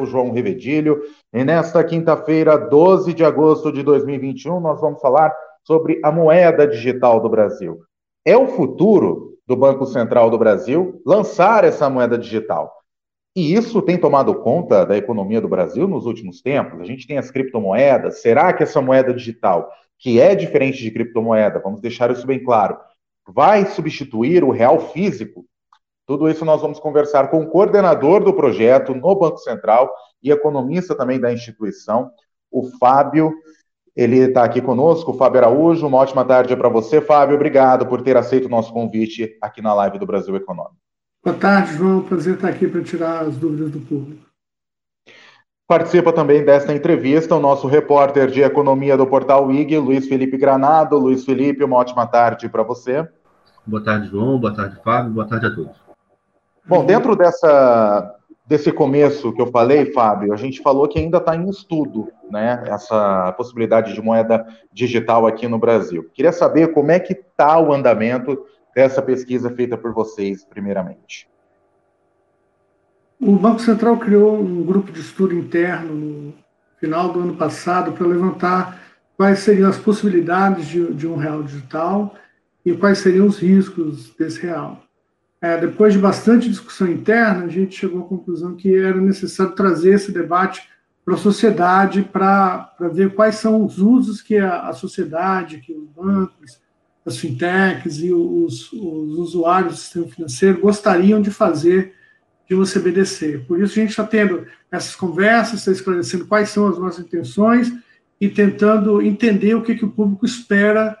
sou o João Rivedilho e nesta quinta-feira, 12 de agosto de 2021, nós vamos falar sobre a moeda digital do Brasil. É o futuro do Banco Central do Brasil lançar essa moeda digital. E isso tem tomado conta da economia do Brasil nos últimos tempos. A gente tem as criptomoedas. Será que essa moeda digital, que é diferente de criptomoeda, vamos deixar isso bem claro, vai substituir o real físico? Tudo isso nós vamos conversar com o coordenador do projeto no Banco Central e economista também da instituição, o Fábio. Ele está aqui conosco, o Fábio Araújo. Uma ótima tarde para você, Fábio. Obrigado por ter aceito o nosso convite aqui na live do Brasil Econômico. Boa tarde, João. Prazer estar aqui para tirar as dúvidas do público. Participa também desta entrevista o nosso repórter de economia do Portal IG, Luiz Felipe Granado. Luiz Felipe, uma ótima tarde para você. Boa tarde, João. Boa tarde, Fábio. Boa tarde a todos. Bom, dentro desse começo que eu falei, Fábio, a gente falou que ainda está em estudo, né, essa possibilidade de moeda digital aqui no Brasil. Queria saber como é que está o andamento dessa pesquisa feita por vocês, primeiramente. O Banco Central criou um grupo de estudo interno no final do ano passado para levantar quais seriam as possibilidades de um real digital e quais seriam os riscos desse real. Depois de bastante discussão interna, a gente chegou à conclusão que era necessário trazer esse debate para a sociedade, para ver quais são os usos que a sociedade, que os bancos, as fintechs e os usuários do sistema financeiro gostariam de fazer de uma CBDC. Por isso, a gente está tendo essas conversas, está esclarecendo quais são as nossas intenções e tentando entender o que o público espera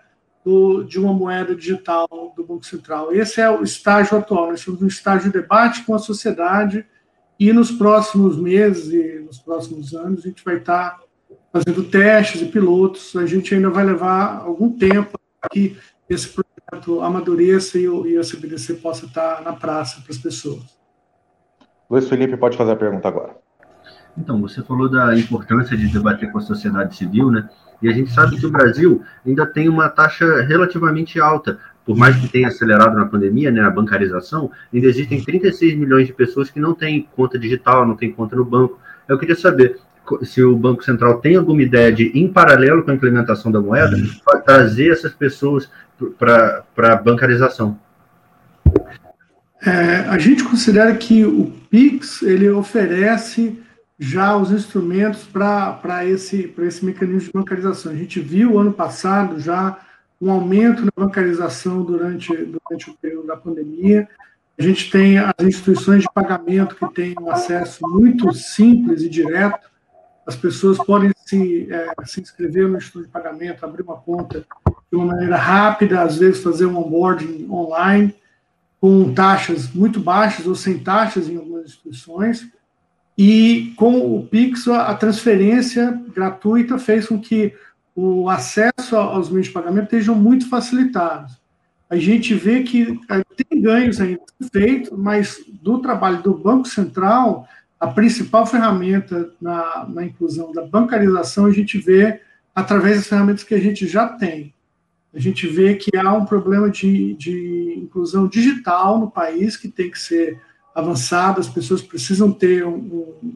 de uma moeda digital do Banco Central. Esse é o estágio atual. Nós estamos no estágio de debate com a sociedade e nos próximos meses e nos próximos anos a gente vai estar fazendo testes e pilotos. A gente ainda vai levar algum tempo que esse projeto amadureça e a CBDC possa estar na praça para as pessoas. Luiz Felipe, pode fazer a pergunta agora. Então, você falou da importância de debater com a sociedade civil, né? E a gente sabe que o Brasil ainda tem uma taxa relativamente alta, por mais que tenha acelerado na pandemia, né, a bancarização, ainda existem 36 milhões de pessoas que não têm conta digital, não têm conta no banco. Eu queria saber se o Banco Central tem alguma ideia de, em paralelo com a implementação da moeda, trazer essas pessoas para a bancarização. A gente considera que o Pix ele oferece já os instrumentos para esse mecanismo de bancarização. A gente viu, ano passado, já um aumento na bancarização durante o período da pandemia. A gente tem as instituições de pagamento que têm um acesso muito simples e direto. As pessoas podem se inscrever no instituto de pagamento, abrir uma conta de uma maneira rápida, às vezes fazer um onboarding online, com taxas muito baixas ou sem taxas em algumas instituições. E com o Pix, a transferência gratuita fez com que o acesso aos meios de pagamento estejam muito facilitados. A gente vê que tem ganhos ainda feitos, mas do trabalho do Banco Central, a principal ferramenta na inclusão da bancarização, a gente vê através das ferramentas que a gente já tem. A gente vê que há um problema de inclusão digital no país que tem que ser avançado, as pessoas precisam ter um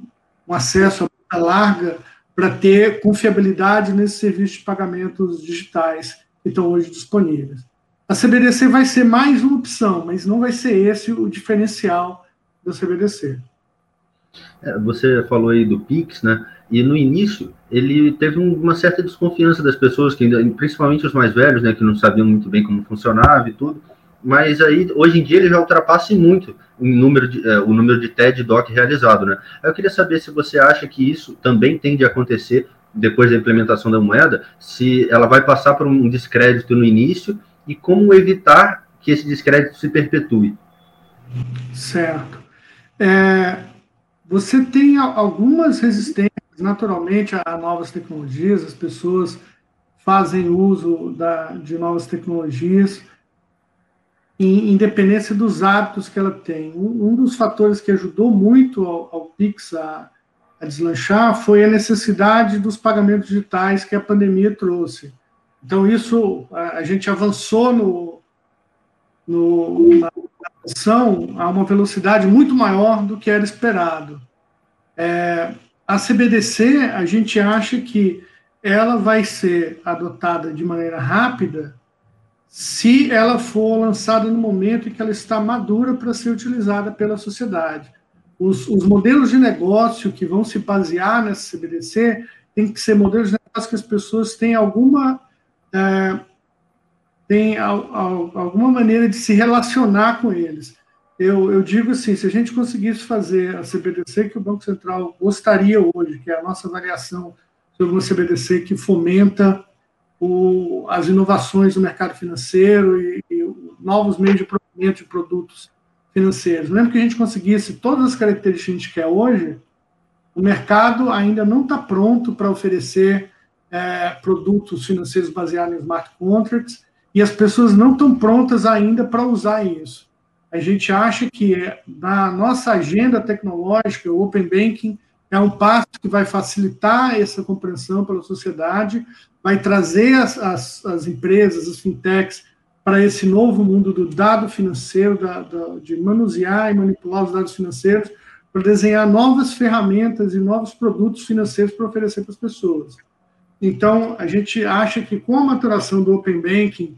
acesso à larga para ter confiabilidade nesses serviços de pagamentos digitais que estão hoje disponíveis. A CBDC vai ser mais uma opção, mas não vai ser esse o diferencial da CBDC. Você falou aí do Pix, né? E no início ele teve uma certa desconfiança das pessoas, que principalmente os mais velhos, né, que não sabiam muito bem como funcionava e tudo. Mas aí hoje em dia ele já ultrapassa muito o número de TED Doc realizado, né? Eu queria saber se você acha que isso também tende a acontecer depois da implementação da moeda, se ela vai passar por um descrédito no início e como evitar que esse descrédito se perpetue. Certo. Você tem algumas resistências, naturalmente, a novas tecnologias. As pessoas fazem uso de novas tecnologias em independência dos hábitos que ela tem. Um dos fatores que ajudou muito ao Pix a deslanchar foi a necessidade dos pagamentos digitais que a pandemia trouxe. Então, isso, a gente avançou na adoção a uma velocidade muito maior do que era esperado. A CBDC, a gente acha que ela vai ser adotada de maneira rápida se ela for lançada no momento em que ela está madura para ser utilizada pela sociedade. Os modelos de negócio que vão se basear nessa CBDC tem que ser modelos de negócio que as pessoas têm alguma maneira de se relacionar com eles. Eu digo assim, se a gente conseguisse fazer a CBDC que o Banco Central gostaria hoje, que é a nossa avaliação sobre uma CBDC que fomenta as inovações no mercado financeiro e novos meios de provimento de produtos financeiros. Mesmo que a gente conseguisse todas as características que a gente quer hoje, o mercado ainda não está pronto para oferecer produtos financeiros baseados em smart contracts e as pessoas não estão prontas ainda para usar isso. A gente acha que na nossa agenda tecnológica, o Open Banking é um passo que vai facilitar essa compreensão pela sociedade, vai trazer as empresas, as fintechs, para esse novo mundo do dado financeiro, de manusear e manipular os dados financeiros, para desenhar novas ferramentas e novos produtos financeiros para oferecer para as pessoas. Então, a gente acha que com a maturação do Open Banking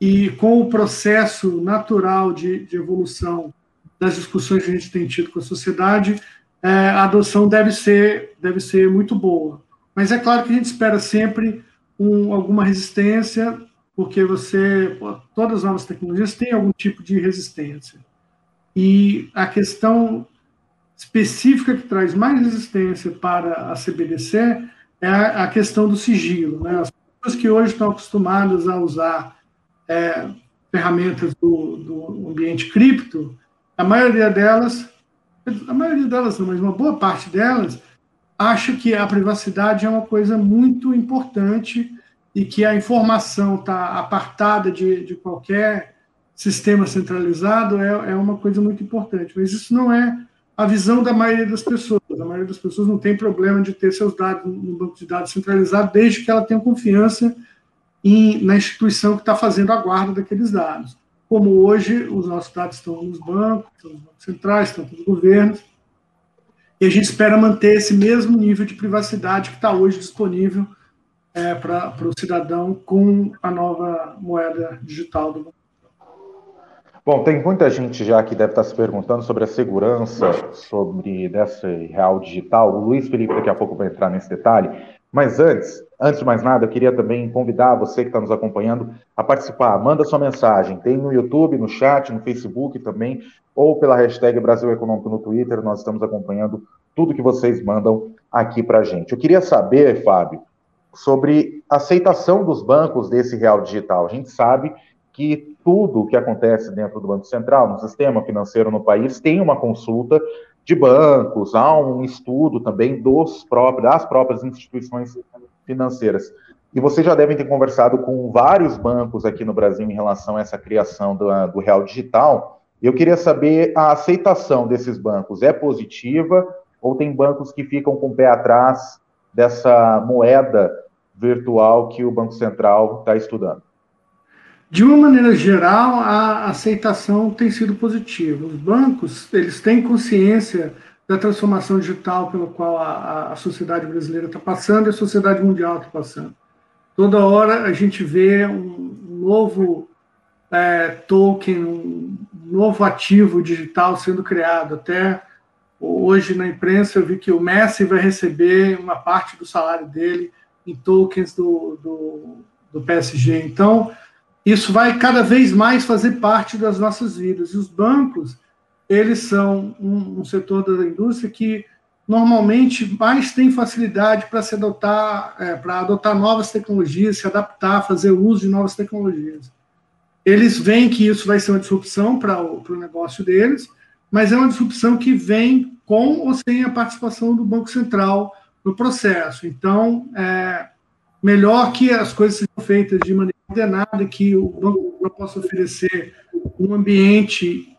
e com o processo natural de evolução das discussões que a gente tem tido com a sociedade, a adoção deve ser muito boa. Mas é claro que a gente espera sempre alguma resistência, porque todas as novas tecnologias têm algum tipo de resistência. E a questão específica que traz mais resistência para a CBDC é a questão do sigilo, né? As pessoas que hoje estão acostumadas a usar ferramentas do ambiente cripto, a maioria delas não, mas uma boa parte delas, acha que a privacidade é uma coisa muito importante e que a informação está apartada de qualquer sistema centralizado é uma coisa muito importante. Mas isso não é a visão da maioria das pessoas. A maioria das pessoas não tem problema de ter seus dados no banco de dados centralizado, desde que ela tenha confiança na instituição que está fazendo a guarda daqueles dados. Como hoje os nossos dados estão nos bancos, estão nos bancos centrais, estão nos governos, e a gente espera manter esse mesmo nível de privacidade que está hoje disponível para o cidadão com a nova moeda digital do banco. Bom, tem muita gente já que deve estar se perguntando sobre a segurança dessa real digital. O Luiz Felipe daqui a pouco vai entrar nesse detalhe. Mas antes de mais nada, eu queria também convidar você que está nos acompanhando a participar. Manda sua mensagem. Tem no YouTube, no chat, no Facebook também, ou pela hashtag Brasil Econômico no Twitter. Nós estamos acompanhando tudo que vocês mandam aqui para a gente. Eu queria saber, Fábio, sobre a aceitação dos bancos desse real digital. A gente sabe que tudo o que acontece dentro do Banco Central, no sistema financeiro no país, tem uma consulta de bancos, há um estudo também das próprias instituições financeiras. E vocês já devem ter conversado com vários bancos aqui no Brasil em relação a essa criação do real digital. Eu queria saber, a aceitação desses bancos é positiva ou tem bancos que ficam com o pé atrás dessa moeda virtual que o Banco Central está estudando? De uma maneira geral, a aceitação tem sido positiva. Os bancos, eles têm consciência da transformação digital pela qual a sociedade brasileira está passando e a sociedade mundial está passando. Toda hora a gente vê um novo token, um novo ativo digital sendo criado. Até hoje na imprensa eu vi que o Messi vai receber uma parte do salário dele em tokens do PSG. Então, isso vai cada vez mais fazer parte das nossas vidas. E os bancos, eles são um setor da indústria que normalmente mais tem facilidade para se adotar, para adotar novas tecnologias, se adaptar, fazer uso de novas tecnologias. Eles veem que isso vai ser uma disrupção para o negócio deles, mas é uma disrupção que vem com ou sem a participação do Banco Central no processo. Então, melhor que as coisas sejam feitas de maneira ordenada, que o banco possa oferecer um ambiente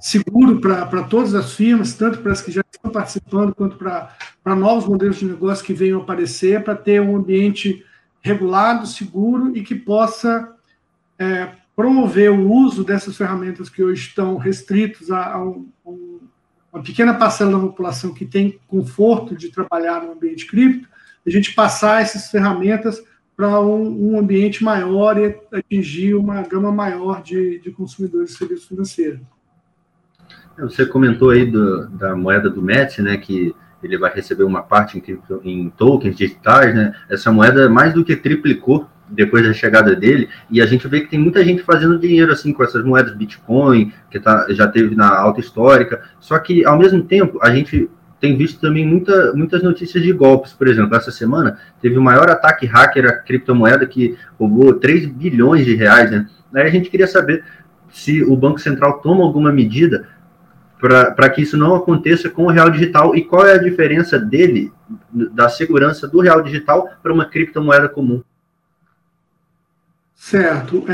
seguro para todas as firmas, tanto para as que já estão participando, quanto para novos modelos de negócio que venham aparecer, para ter um ambiente regulado, seguro e que possa promover o uso dessas ferramentas que hoje estão restritos a um uma pequena parcela da população que tem conforto de trabalhar no ambiente cripto, a gente passar essas ferramentas para um ambiente maior e atingir uma gama maior de consumidores de serviços financeiros. Você comentou aí da moeda do Messi, né, que ele vai receber uma parte em tokens digitais, né? Essa moeda mais do que triplicou depois da chegada dele, e a gente vê que tem muita gente fazendo dinheiro assim com essas moedas Bitcoin, que já teve na alta histórica, só que ao mesmo tempo a gente tem visto também muitas notícias de golpes. Por exemplo, essa semana teve o maior ataque hacker à criptomoeda, que roubou 3 bilhões de reais, né? Aí a gente queria saber se o Banco Central toma alguma medida para que isso não aconteça com o Real Digital, e qual é a diferença dele, da segurança do Real Digital para uma criptomoeda comum. Certo.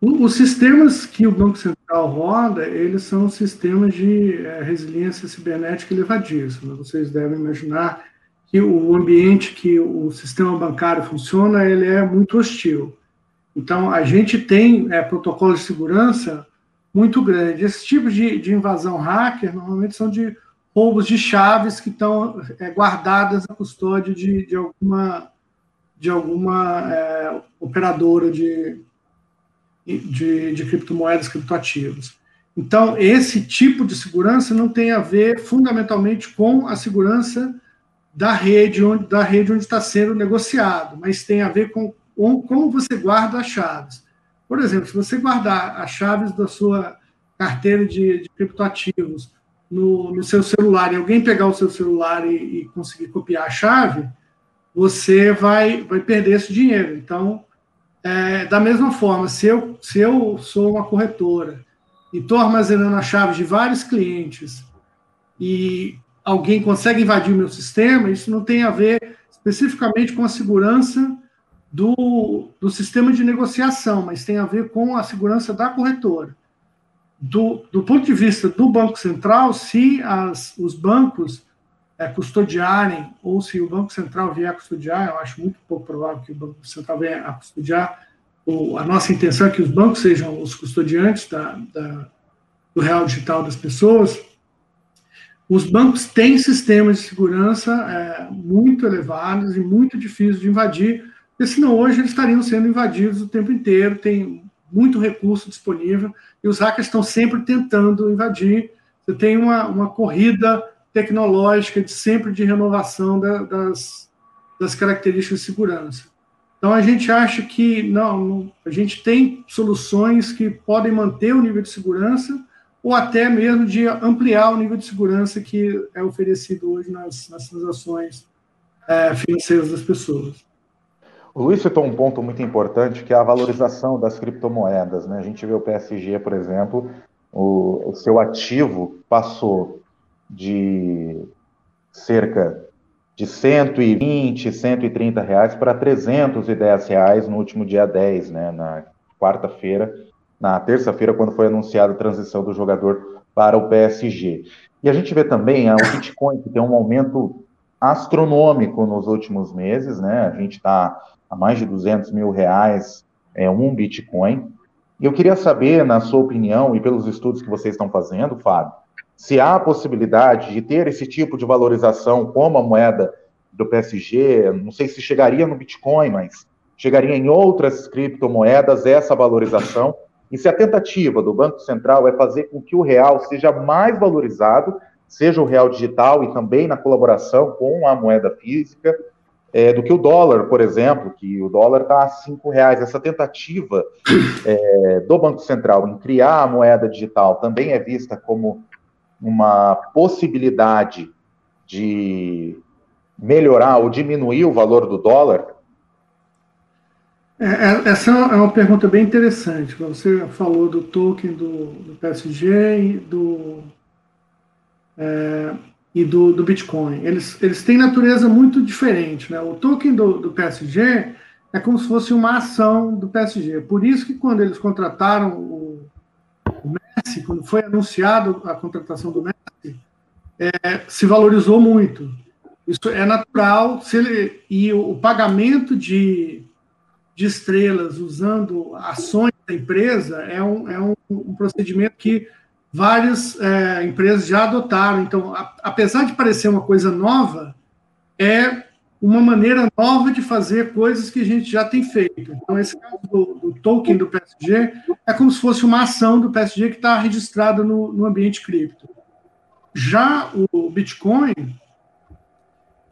Os sistemas que o Banco Central roda, eles são sistemas de resiliência cibernética elevadíssima. Vocês devem imaginar que o ambiente que o sistema bancário funciona, ele é muito hostil. Então, a gente tem protocolos de segurança muito grande. Esse tipo de invasão hacker, normalmente, são de roubos de chaves que estão guardadas na custódia de alguma operadora de criptomoedas, criptoativos. Então, esse tipo de segurança não tem a ver, fundamentalmente, com a segurança da rede onde está sendo negociado, mas tem a ver com como você guarda as chaves. Por exemplo, se você guardar as chaves da sua carteira de criptoativos no seu celular, e alguém pegar o seu celular e conseguir copiar a chave, você vai perder esse dinheiro. Então, da mesma forma, se eu sou uma corretora e estou armazenando a chave de vários clientes e alguém consegue invadir o meu sistema, isso não tem a ver especificamente com a segurança do sistema de negociação, mas tem a ver com a segurança da corretora. Do ponto de vista do Banco Central, se os bancos custodiarem, ou se o Banco Central vier a custodiar, eu acho muito pouco provável que o Banco Central venha a custodiar, a nossa intenção é que os bancos sejam os custodiantes do Real Digital das pessoas. Os bancos têm sistemas de segurança muito elevados e muito difíceis de invadir, porque senão hoje eles estariam sendo invadidos o tempo inteiro, tem muito recurso disponível, e os hackers estão sempre tentando invadir. Você tem uma corrida tecnológica de renovação das características de segurança. Então, a gente acha que a gente tem soluções que podem manter o nível de segurança, ou até mesmo de ampliar o nível de segurança que é oferecido hoje nas transações financeiras das pessoas. O Luiz citou um ponto muito importante, que é a valorização das criptomoedas, né? A gente vê o PSG, por exemplo, o seu ativo passou de cerca de 120, 130 reais para 310 reais no último dia 10, né? Na terça-feira, quando foi anunciada a transição do jogador para o PSG. E a gente vê também o Bitcoin, que tem um aumento astronômico nos últimos meses, né? A gente está a mais de 200 mil reais, um Bitcoin. E eu queria saber, na sua opinião, e pelos estudos que vocês estão fazendo, Fábio, se há a possibilidade de ter esse tipo de valorização como a moeda do PSG, não sei se chegaria no Bitcoin, mas chegaria em outras criptomoedas essa valorização, e se a tentativa do Banco Central é fazer com que o real seja mais valorizado, seja o real digital e também na colaboração com a moeda física, do que o dólar, por exemplo, que o dólar está a R$5. Essa tentativa do Banco Central em criar a moeda digital também é vista como uma possibilidade de melhorar ou diminuir o valor do dólar? Essa é uma pergunta bem interessante. Você falou do token do PSG e do Bitcoin. Eles têm natureza muito diferente, né? O token do PSG é como se fosse uma ação do PSG. Por isso que quando eles contrataram o Messi, quando foi anunciado a contratação do Messi, se valorizou muito. Isso é natural. E o pagamento de estrelas usando ações da empresa é um procedimento que várias empresas já adotaram. Então, apesar de parecer uma coisa nova, é uma maneira nova de fazer coisas que a gente já tem feito. Então, esse caso do token do PSG é como se fosse uma ação do PSG que está registrada no ambiente cripto. Já o Bitcoin,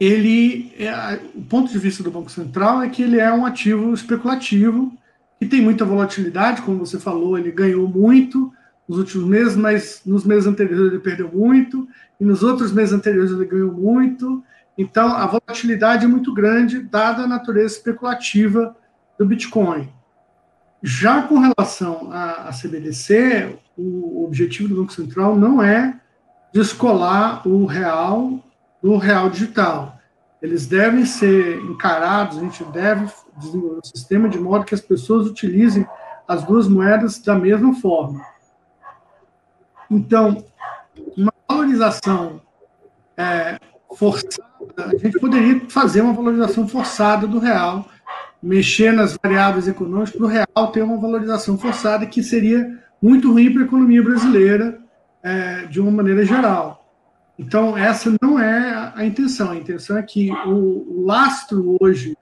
o ponto de vista do Banco Central é que ele é um ativo especulativo e tem muita volatilidade, como você falou, ele ganhou muito nos últimos meses, mas nos meses anteriores ele perdeu muito, e nos outros meses anteriores ele ganhou muito. Então, a volatilidade é muito grande, dada a natureza especulativa do Bitcoin. Já com relação à CBDC, o objetivo do Banco Central não é descolar o real do real digital. Eles devem ser encarados, a gente deve desenvolver um sistema de modo que as pessoas utilizem as duas moedas da mesma forma. Então, uma valorização forçada, a gente poderia fazer uma valorização forçada do real, mexer nas variáveis econômicas do real, ter uma valorização forçada que seria muito ruim para a economia brasileira de uma maneira geral. Então, essa não é a intenção. A intenção é que o lastro hoje,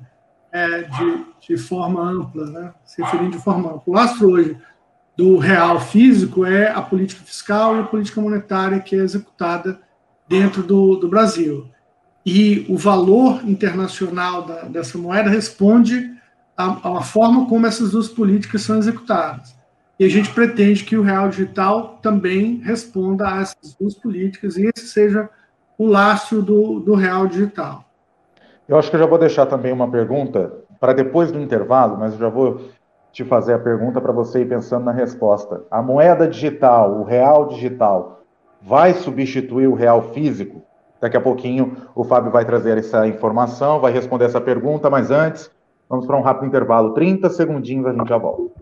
de forma ampla, né? Se referindo de forma ampla, o lastro hoje do real físico é a política fiscal e a política monetária que é executada dentro do Brasil. E o valor internacional dessa moeda responde à forma como essas duas políticas são executadas. E a gente pretende que o real digital também responda a essas duas políticas e esse seja o lastro do real digital. Eu acho que eu já vou deixar também uma pergunta para depois do intervalo, mas eu já vou te fazer a pergunta para você ir pensando na resposta. A moeda digital, o real digital, vai substituir o real físico? Daqui a pouquinho o Fábio vai trazer essa informação, vai responder essa pergunta, mas antes, vamos para um rápido intervalo. 30 segundinhos, a gente já volta.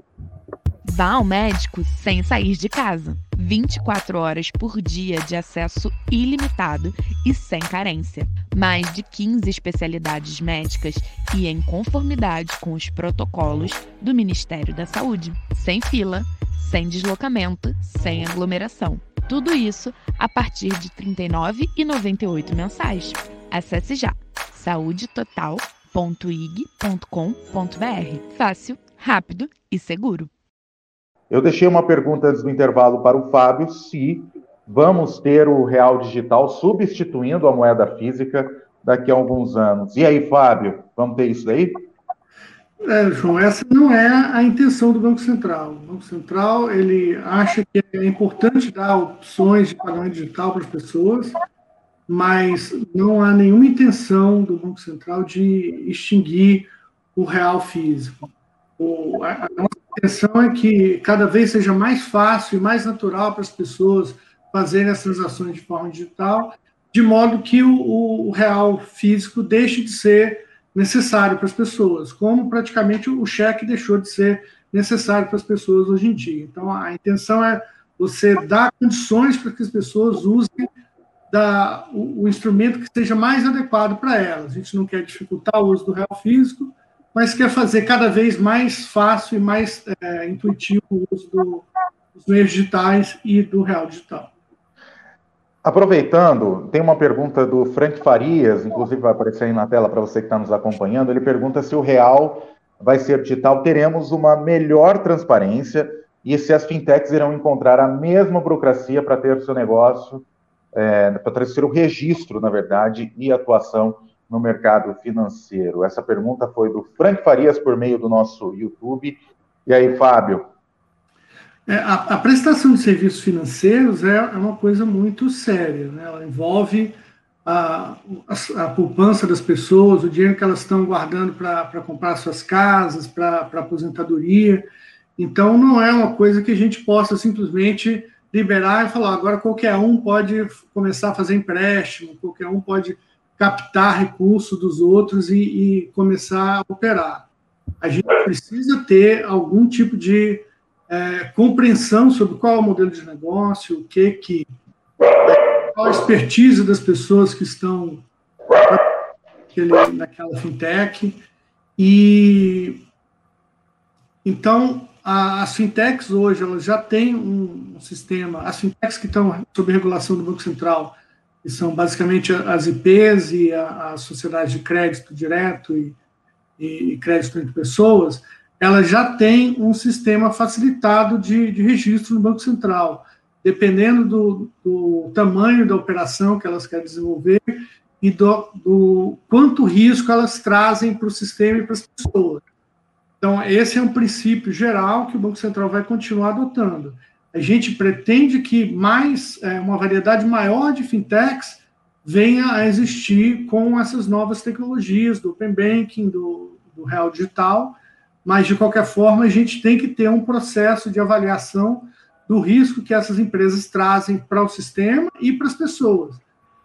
Vá ao médico sem sair de casa. 24 horas por dia de acesso ilimitado e sem carência. Mais de 15 especialidades médicas e em conformidade com os protocolos do Ministério da Saúde. Sem fila, sem deslocamento, sem aglomeração. Tudo isso a partir de R$ 39,98 mensais. Acesse já saudetotal.ig.com.br. Fácil, rápido e seguro. Eu deixei uma pergunta antes do intervalo para o Fábio, se vamos ter o real digital substituindo a moeda física daqui a alguns anos. E aí, Fábio, vamos ter isso daí? João, essa não é a intenção do Banco Central. O Banco Central, ele acha que é importante dar opções de pagamento digital para as pessoas, mas não há nenhuma intenção do Banco Central de extinguir o real físico. A nossa intenção é que cada vez seja mais fácil e mais natural para as pessoas fazerem as transações de forma digital, de modo que o real físico deixe de ser necessário para as pessoas, como praticamente o cheque deixou de ser necessário para as pessoas hoje em dia. Então, a intenção é você dar condições para que as pessoas usem o instrumento que seja mais adequado para elas. A gente não quer dificultar o uso do real físico, mas quer fazer cada vez mais fácil e mais intuitivo o uso dos meios digitais e do real digital. Aproveitando, tem uma pergunta do Frank Farias, inclusive vai aparecer aí na tela para você que está nos acompanhando, ele pergunta se o real vai ser digital, teremos uma melhor transparência e se as fintechs irão encontrar a mesma burocracia para ter o seu negócio, para ter o registro, na verdade, e atuação no mercado financeiro. Essa pergunta foi do Frank Farias por meio do nosso YouTube. E aí, Fábio? A prestação de serviços financeiros é uma coisa muito séria, né? Ela envolve a poupança das pessoas, o dinheiro que elas estão guardando para comprar suas casas, para aposentadoria. Então, não é uma coisa que a gente possa simplesmente liberar e falar, agora qualquer um pode começar a fazer empréstimo, qualquer um pode captar recursos dos outros e começar a operar. A gente precisa ter algum tipo de compreensão sobre qual é o modelo de negócio, qual a expertise das pessoas que estão naquela fintech. E então, As fintechs hoje elas já têm um sistema, as fintechs que estão sob regulação do Banco Central, que são basicamente as IPs e as sociedades de crédito direto e crédito entre pessoas, elas já têm um sistema facilitado de registro no Banco Central, dependendo do tamanho da operação que elas querem desenvolver e do quanto risco elas trazem para o sistema e para as pessoas. Então, esse é um princípio geral que o Banco Central vai continuar adotando. A gente pretende que uma variedade maior de fintechs venha a existir com essas novas tecnologias, do Open Banking, do Real digital, mas, de qualquer forma, a gente tem que ter um processo de avaliação do risco que essas empresas trazem para o sistema e para as pessoas,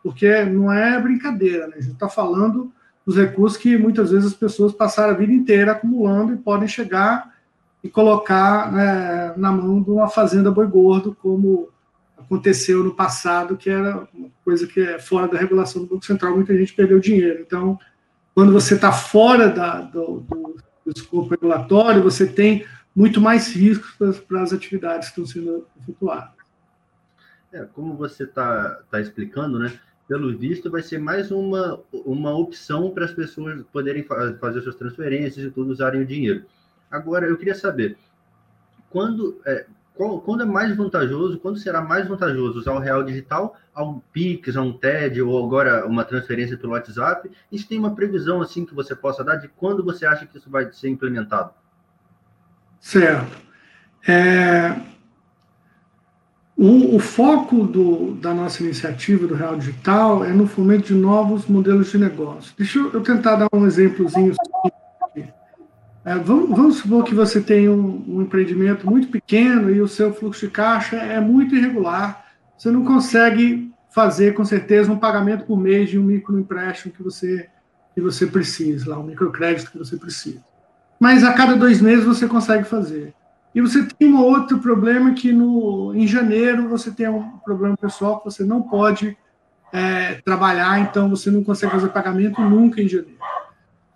porque não é brincadeira, né? A gente está falando dos recursos que muitas vezes as pessoas passaram a vida inteira acumulando e podem chegar e colocar na mão de uma fazenda boi gordo, como aconteceu no passado, que era uma coisa que é fora da regulação do Banco Central, muita gente perdeu dinheiro. Então, quando você está fora do escopo regulatório, você tem muito mais riscos para as atividades que estão sendo efetuadas. Como você está explicando, né? Pelo visto, vai ser mais uma opção para as pessoas poderem fazer suas transferências e tudo, usarem o dinheiro. Agora, eu queria saber, quando será mais vantajoso usar o Real Digital a um Pix, a um TED, ou agora uma transferência pelo WhatsApp? E se tem uma previsão assim que você possa dar de quando você acha que isso vai ser implementado? Certo. O foco da nossa iniciativa do Real Digital é no fomento de novos modelos de negócio. Deixa eu tentar dar um exemplozinho. Vamos supor que você tem um empreendimento muito pequeno e o seu fluxo de caixa é muito irregular. Você não consegue fazer, com certeza, um pagamento por mês de um microempréstimo que você precisa, um microcrédito que você precisa. Mas a cada 2 meses você consegue fazer. E você tem um outro problema que em janeiro você tem um problema pessoal que você não pode trabalhar, então você não consegue fazer pagamento nunca em janeiro.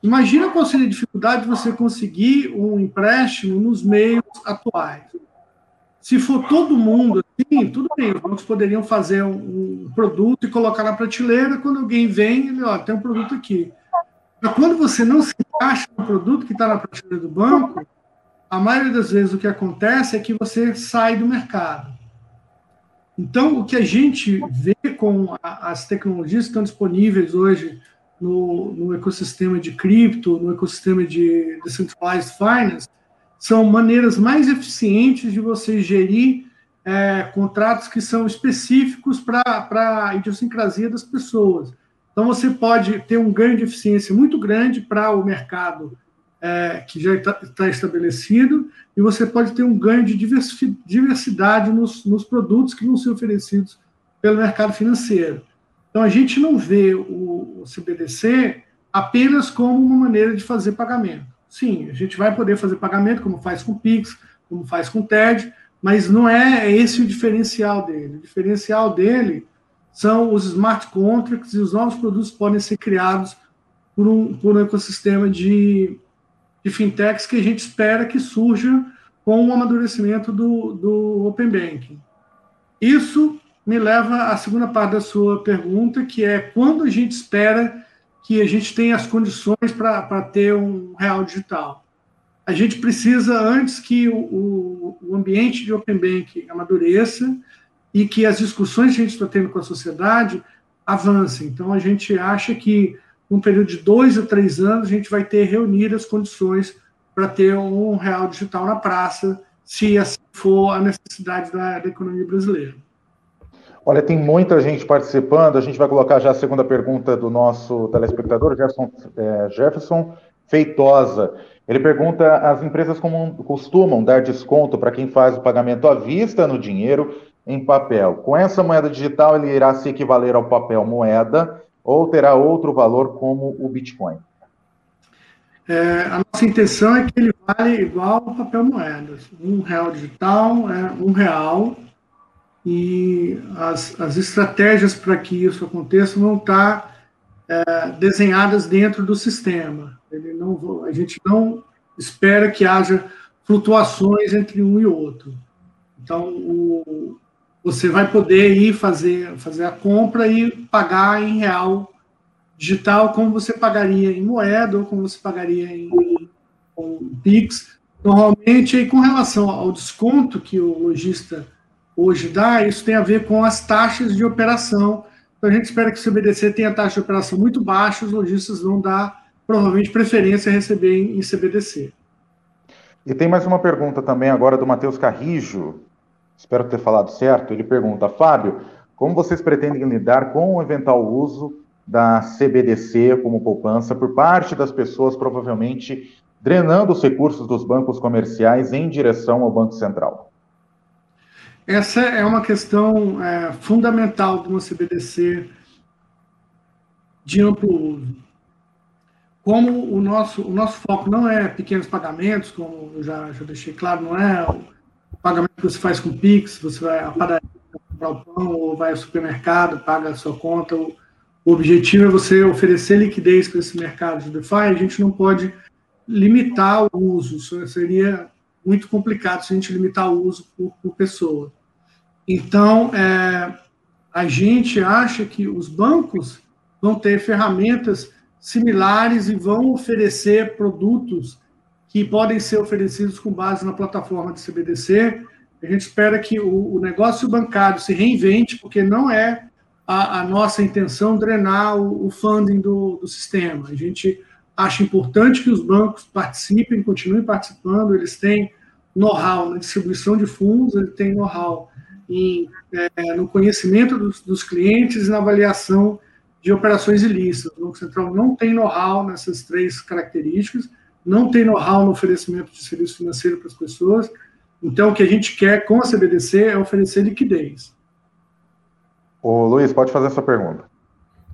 Imagina qual seria a dificuldade de você conseguir um empréstimo nos meios atuais. Se for todo mundo, assim, tudo bem, os bancos poderiam fazer um produto e colocar na prateleira, quando alguém vem, ele, tem um produto aqui. Mas quando você não se encaixa no produto que está na prateleira do banco, a maioria das vezes o que acontece é que você sai do mercado. Então, o que a gente vê com as tecnologias que estão disponíveis hoje no ecossistema de cripto, no ecossistema de Decentralized Finance, são maneiras mais eficientes de você gerir contratos que são específicos para a idiosincrasia das pessoas. Então, você pode ter um ganho de eficiência muito grande para o mercado que já está estabelecido, e você pode ter um ganho de diversidade nos produtos que vão ser oferecidos pelo mercado financeiro. Então, a gente não vê o CBDC apenas como uma maneira de fazer pagamento. Sim, a gente vai poder fazer pagamento, como faz com o Pix, como faz com o TED, mas não é esse o diferencial dele. O diferencial dele são os smart contracts e os novos produtos que podem ser criados por um ecossistema de fintechs que a gente espera que surja com o amadurecimento do Open Banking. Isso me leva à segunda parte da sua pergunta, que é quando a gente espera que a gente tenha as condições para ter um Real Digital. A gente precisa, antes que o ambiente de Open Banking amadureça e que as discussões que a gente está tendo com a sociedade avancem. Então, a gente acha que num período de 2 a 3 anos, a gente vai ter reunido as condições para ter um Real Digital na praça, se assim for a necessidade da economia brasileira. Olha, tem muita gente participando, a gente vai colocar já a segunda pergunta do nosso telespectador, Jefferson Feitosa. Ele pergunta, as empresas costumam dar desconto para quem faz o pagamento à vista no dinheiro em papel. Com essa moeda digital, ele irá se equivaler ao papel moeda, ou terá outro valor como o Bitcoin? A nossa intenção é que ele vale igual ao papel moeda. Um real digital é um real, e as estratégias para que isso aconteça vão estar desenhadas dentro do sistema. A gente não espera que haja flutuações entre um e outro. Então, você vai poder ir fazer a compra e pagar em real digital, como você pagaria em moeda ou como você pagaria em Pix. Normalmente, aí, com relação ao desconto que o lojista hoje dá, isso tem a ver com as taxas de operação. Então, a gente espera que o CBDC tenha taxa de operação muito baixa, os lojistas vão dar, provavelmente, preferência a receber em CBDC. E tem mais uma pergunta também agora do Matheus Carrijo, espero ter falado certo. Ele pergunta: Fábio, como vocês pretendem lidar com o eventual uso da CBDC como poupança por parte das pessoas, provavelmente drenando os recursos dos bancos comerciais em direção ao Banco Central? Essa é uma questão fundamental de uma CBDC de amplo uso. Como o nosso foco não é pequenos pagamentos, como eu já deixei claro, não é o pagamento que você faz com o Pix, você vai à padaria comprar o pão, ou vai ao supermercado, paga a sua conta. O objetivo é você oferecer liquidez para esse mercado de DeFi. A gente não pode limitar o uso, isso seria muito complicado se a gente limitar o uso por pessoa. Então, a gente acha que os bancos vão ter ferramentas similares e vão oferecer produtos que podem ser oferecidos com base na plataforma de CBDC. A gente espera que o negócio bancário se reinvente, porque não é a nossa intenção drenar o funding do sistema. A gente acha importante que os bancos participem, continuem participando. Eles têm know-how na distribuição de fundos, eles têm know-how no conhecimento dos clientes e na avaliação de operações ilícitas. O Banco Central não tem know-how nessas três características, não tem know-how no oferecimento de serviço financeiro para as pessoas. Então, o que a gente quer com a CBDC é oferecer liquidez. Ô, Luiz, pode fazer essa pergunta.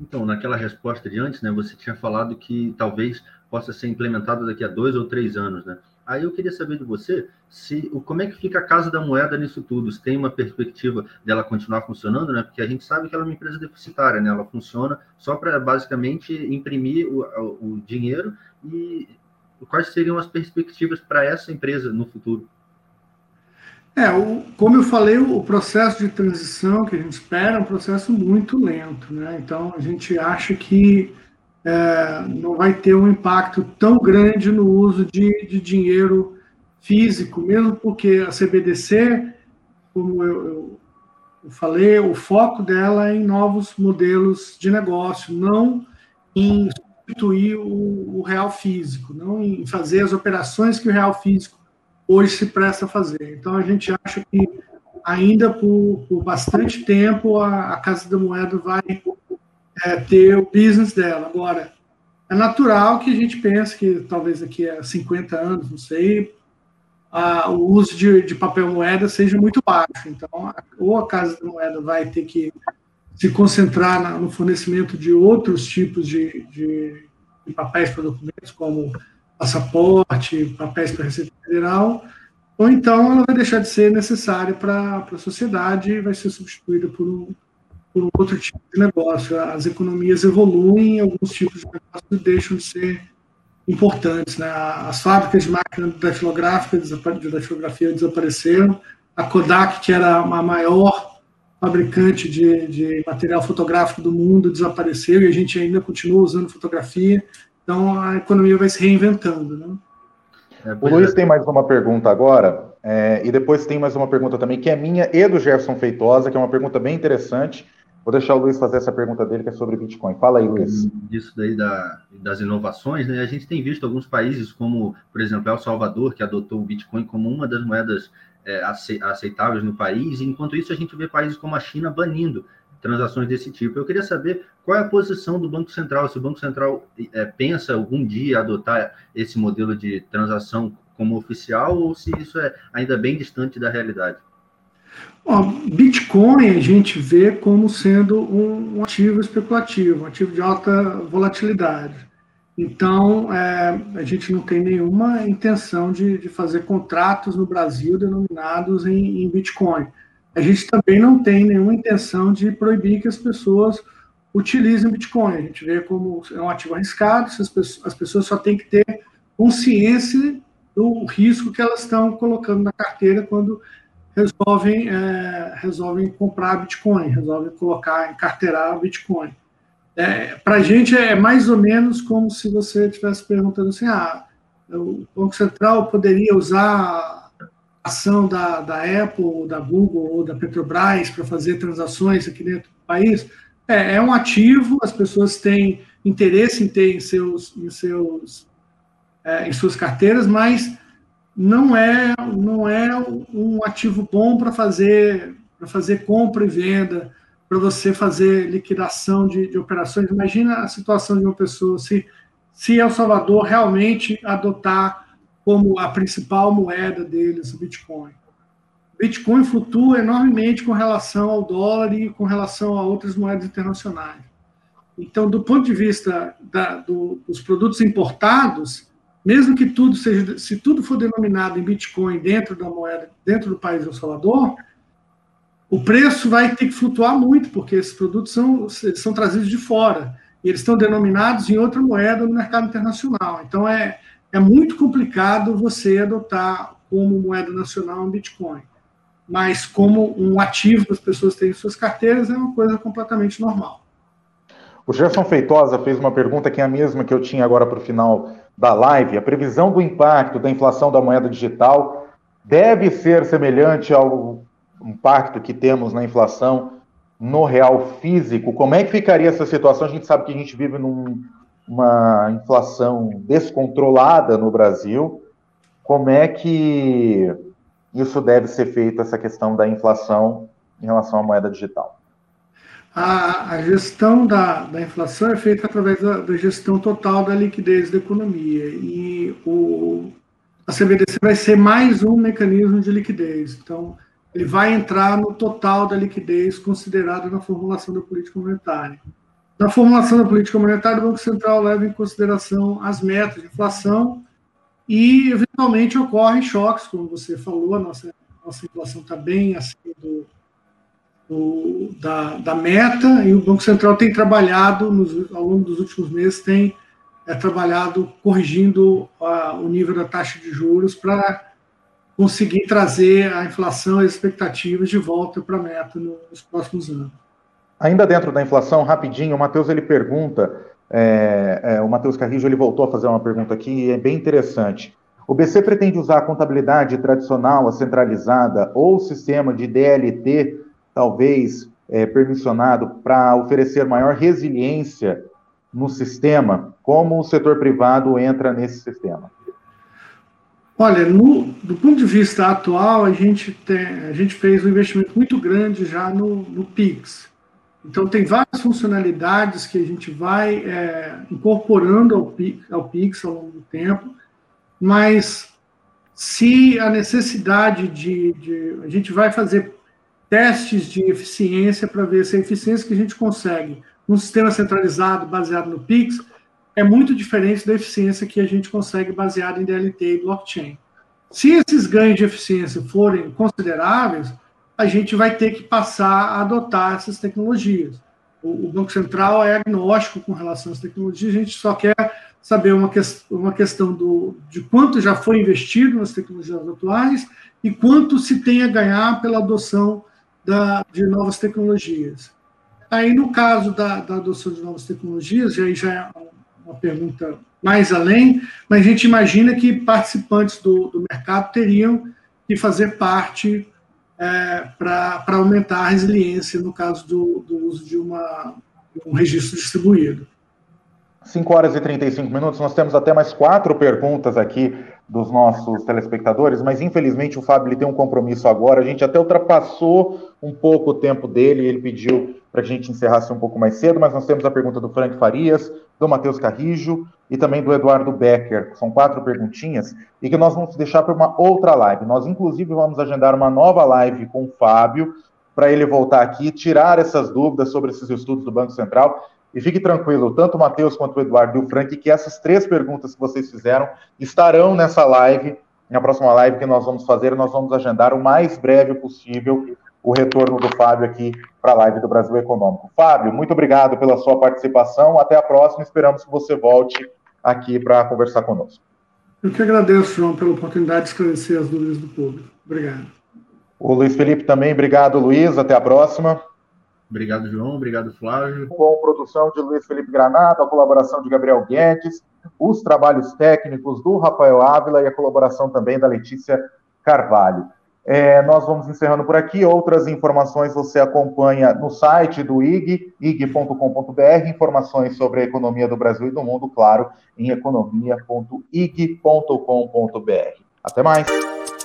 Então, naquela resposta de antes, né, você tinha falado que talvez possa ser implementada daqui a 2 ou 3 anos, né? Aí eu queria saber de você como é que fica a Casa da Moeda nisso tudo, se tem uma perspectiva dela continuar funcionando, né? Porque a gente sabe que ela é uma empresa deficitária, né? Ela funciona só para, basicamente, imprimir o dinheiro. E quais seriam as perspectivas para essa empresa no futuro? Como eu falei, o processo de transição que a gente espera é um processo muito lento, né? Então, a gente acha que não vai ter um impacto tão grande no uso de dinheiro físico, mesmo porque a CBDC, como eu falei, o foco dela é em novos modelos de negócio, não em substituir o real físico, não em fazer as operações que o real físico hoje se presta a fazer. Então, a gente acha que ainda por bastante tempo a Casa da Moeda vai ter o business dela. Agora, é natural que a gente pense que talvez daqui a 50 anos, não sei, o uso de papel moeda seja muito baixo. Então, ou a Casa da Moeda vai ter que se concentrar no fornecimento de outros tipos de papéis para documentos, como passaporte, papéis para a Receita Federal, ou então ela vai deixar de ser necessária para a sociedade e vai ser substituída por um outro tipo de negócio. As economias evoluem, alguns tipos de negócios deixam de ser importantes, né? As fábricas de máquinas de datilografia desapareceram. A Kodak, que era a maior fabricante de material fotográfico do mundo, desapareceu, e a gente ainda continua usando fotografia. Então, a economia vai se reinventando, né? O Luiz tem mais uma pergunta agora, e depois tem mais uma pergunta também, que é minha e do Gerson Feitosa, que é uma pergunta bem interessante. Vou deixar o Luiz fazer essa pergunta dele, que é sobre Bitcoin. Fala aí, Luiz. Isso daí das inovações, né? A gente tem visto alguns países, como, por exemplo, El Salvador, que adotou o Bitcoin como uma das moedas aceitáveis no país. E, enquanto isso, a gente vê países como a China banindo transações desse tipo. Eu queria saber qual é a posição do Banco Central, se o Banco Central pensa algum dia adotar esse modelo de transação como oficial, ou se isso é ainda bem distante da realidade. Bom, Bitcoin a gente vê como sendo um ativo especulativo, um ativo de alta volatilidade. Então, a gente não tem nenhuma intenção de fazer contratos no Brasil denominados em Bitcoin. A gente também não tem nenhuma intenção de proibir que as pessoas utilizem Bitcoin. A gente vê como é um ativo arriscado, as pessoas só têm que ter consciência do risco que elas estão colocando na carteira quando resolvem comprar Bitcoin, resolvem colocar, encarteirar Bitcoin. Para a gente é mais ou menos como se você estivesse perguntando assim, o Banco Central poderia usar a ação da Apple, ou da Google, ou da Petrobras para fazer transações aqui dentro do país? É um ativo, as pessoas têm interesse em ter em suas carteiras, mas não é um ativo bom para fazer compra e venda, para você fazer liquidação de operações. Imagina a situação de uma pessoa se El Salvador realmente adotar como a principal moeda deles o Bitcoin. Bitcoin flutua enormemente com relação ao dólar e com relação a outras moedas internacionais. Então, do ponto de vista dos produtos importados, mesmo que tudo seja, se tudo for denominado em Bitcoin dentro da moeda, dentro do país de El Salvador, o preço vai ter que flutuar muito, porque esses produtos são trazidos de fora. E eles estão denominados em outra moeda no mercado internacional. Então, é muito complicado você adotar como moeda nacional um Bitcoin. Mas, como um ativo que as pessoas têm em suas carteiras, é uma coisa completamente normal. O Gerson Feitosa fez uma pergunta que é a mesma que eu tinha agora para o final da live. A previsão do impacto da inflação da moeda digital deve ser semelhante ao impacto que temos na inflação no real físico? Como é que ficaria essa situação? A gente sabe que a gente vive numa inflação descontrolada no Brasil. Como é que isso deve ser feito, essa questão da inflação em relação à moeda digital? A gestão da inflação é feita através da gestão total da liquidez da economia. E a CBDC vai ser mais um mecanismo de liquidez. Então, ele vai entrar no total da liquidez considerada na formulação da política monetária. Na formulação da política monetária, o Banco Central leva em consideração as metas de inflação e, eventualmente, ocorrem choques, como você falou. A nossa inflação está bem acima da meta, e o Banco Central tem trabalhado, ao longo dos últimos meses, tem trabalhado corrigindo o nível da taxa de juros para conseguir trazer a inflação e as expectativas de volta para a meta nos próximos anos. Ainda dentro da inflação, rapidinho, o Matheus ele pergunta, o Matheus Carrijo ele voltou a fazer uma pergunta aqui, e é bem interessante. O BC pretende usar a contabilidade tradicional, a centralizada, ou o sistema de DLT, talvez permissionado, para oferecer maior resiliência no sistema? Como o setor privado entra nesse sistema? Olha, do ponto de vista atual, a gente fez um investimento muito grande já no Pix. Então, tem várias funcionalidades que a gente vai incorporando ao Pix ao longo do tempo, mas se a necessidade a gente vai fazer testes de eficiência para ver se a eficiência que a gente consegue num sistema centralizado baseado no Pix é muito diferente da eficiência que a gente consegue baseada em DLT e blockchain. Se esses ganhos de eficiência forem consideráveis, a gente vai ter que passar a adotar essas tecnologias. O Banco Central é agnóstico com relação às tecnologias, a gente só quer saber uma questão de quanto já foi investido nas tecnologias atuais e quanto se tem a ganhar pela adoção de novas tecnologias. Aí, no caso da adoção de novas tecnologias, aí já é uma pergunta mais além, mas a gente imagina que participantes do mercado teriam que fazer parte para aumentar a resiliência no caso do uso de um registro distribuído. 5 horas e 35 minutos, nós temos até mais 4 perguntas aqui dos nossos telespectadores, mas infelizmente o Fábio ele tem um compromisso agora, a gente até ultrapassou um pouco o tempo dele, ele pediu para a gente encerrasse um pouco mais cedo, mas nós temos a pergunta do Frank Farias, do Matheus Carrijo e também do Eduardo Becker. São 4 perguntinhas e que nós vamos deixar para uma outra live. Nós, inclusive, vamos agendar uma nova live com o Fábio para ele voltar aqui e tirar essas dúvidas sobre esses estudos do Banco Central. E fique tranquilo, tanto o Matheus quanto o Eduardo e o Frank, que essas 3 perguntas que vocês fizeram estarão nessa live, na próxima live que nós vamos fazer, nós vamos agendar o mais breve possível o retorno do Fábio aqui para a live do Brasil Econômico. Fábio, muito obrigado pela sua participação, até a próxima, esperamos que você volte aqui para conversar conosco. Eu que agradeço, João, pela oportunidade de esclarecer as dúvidas do público. Obrigado. O Luiz Felipe também. Obrigado, Luiz. Até a próxima. Obrigado, João. Obrigado, Flávio. Com produção de Luiz Felipe Granado, a colaboração de Gabriel Guedes, os trabalhos técnicos do Rafael Ávila e a colaboração também da Letícia Carvalho. Nós vamos encerrando por aqui. Outras informações você acompanha no site do IG, ig.com.br, informações sobre a economia do Brasil e do mundo, claro, em economia.ig.com.br. Até mais!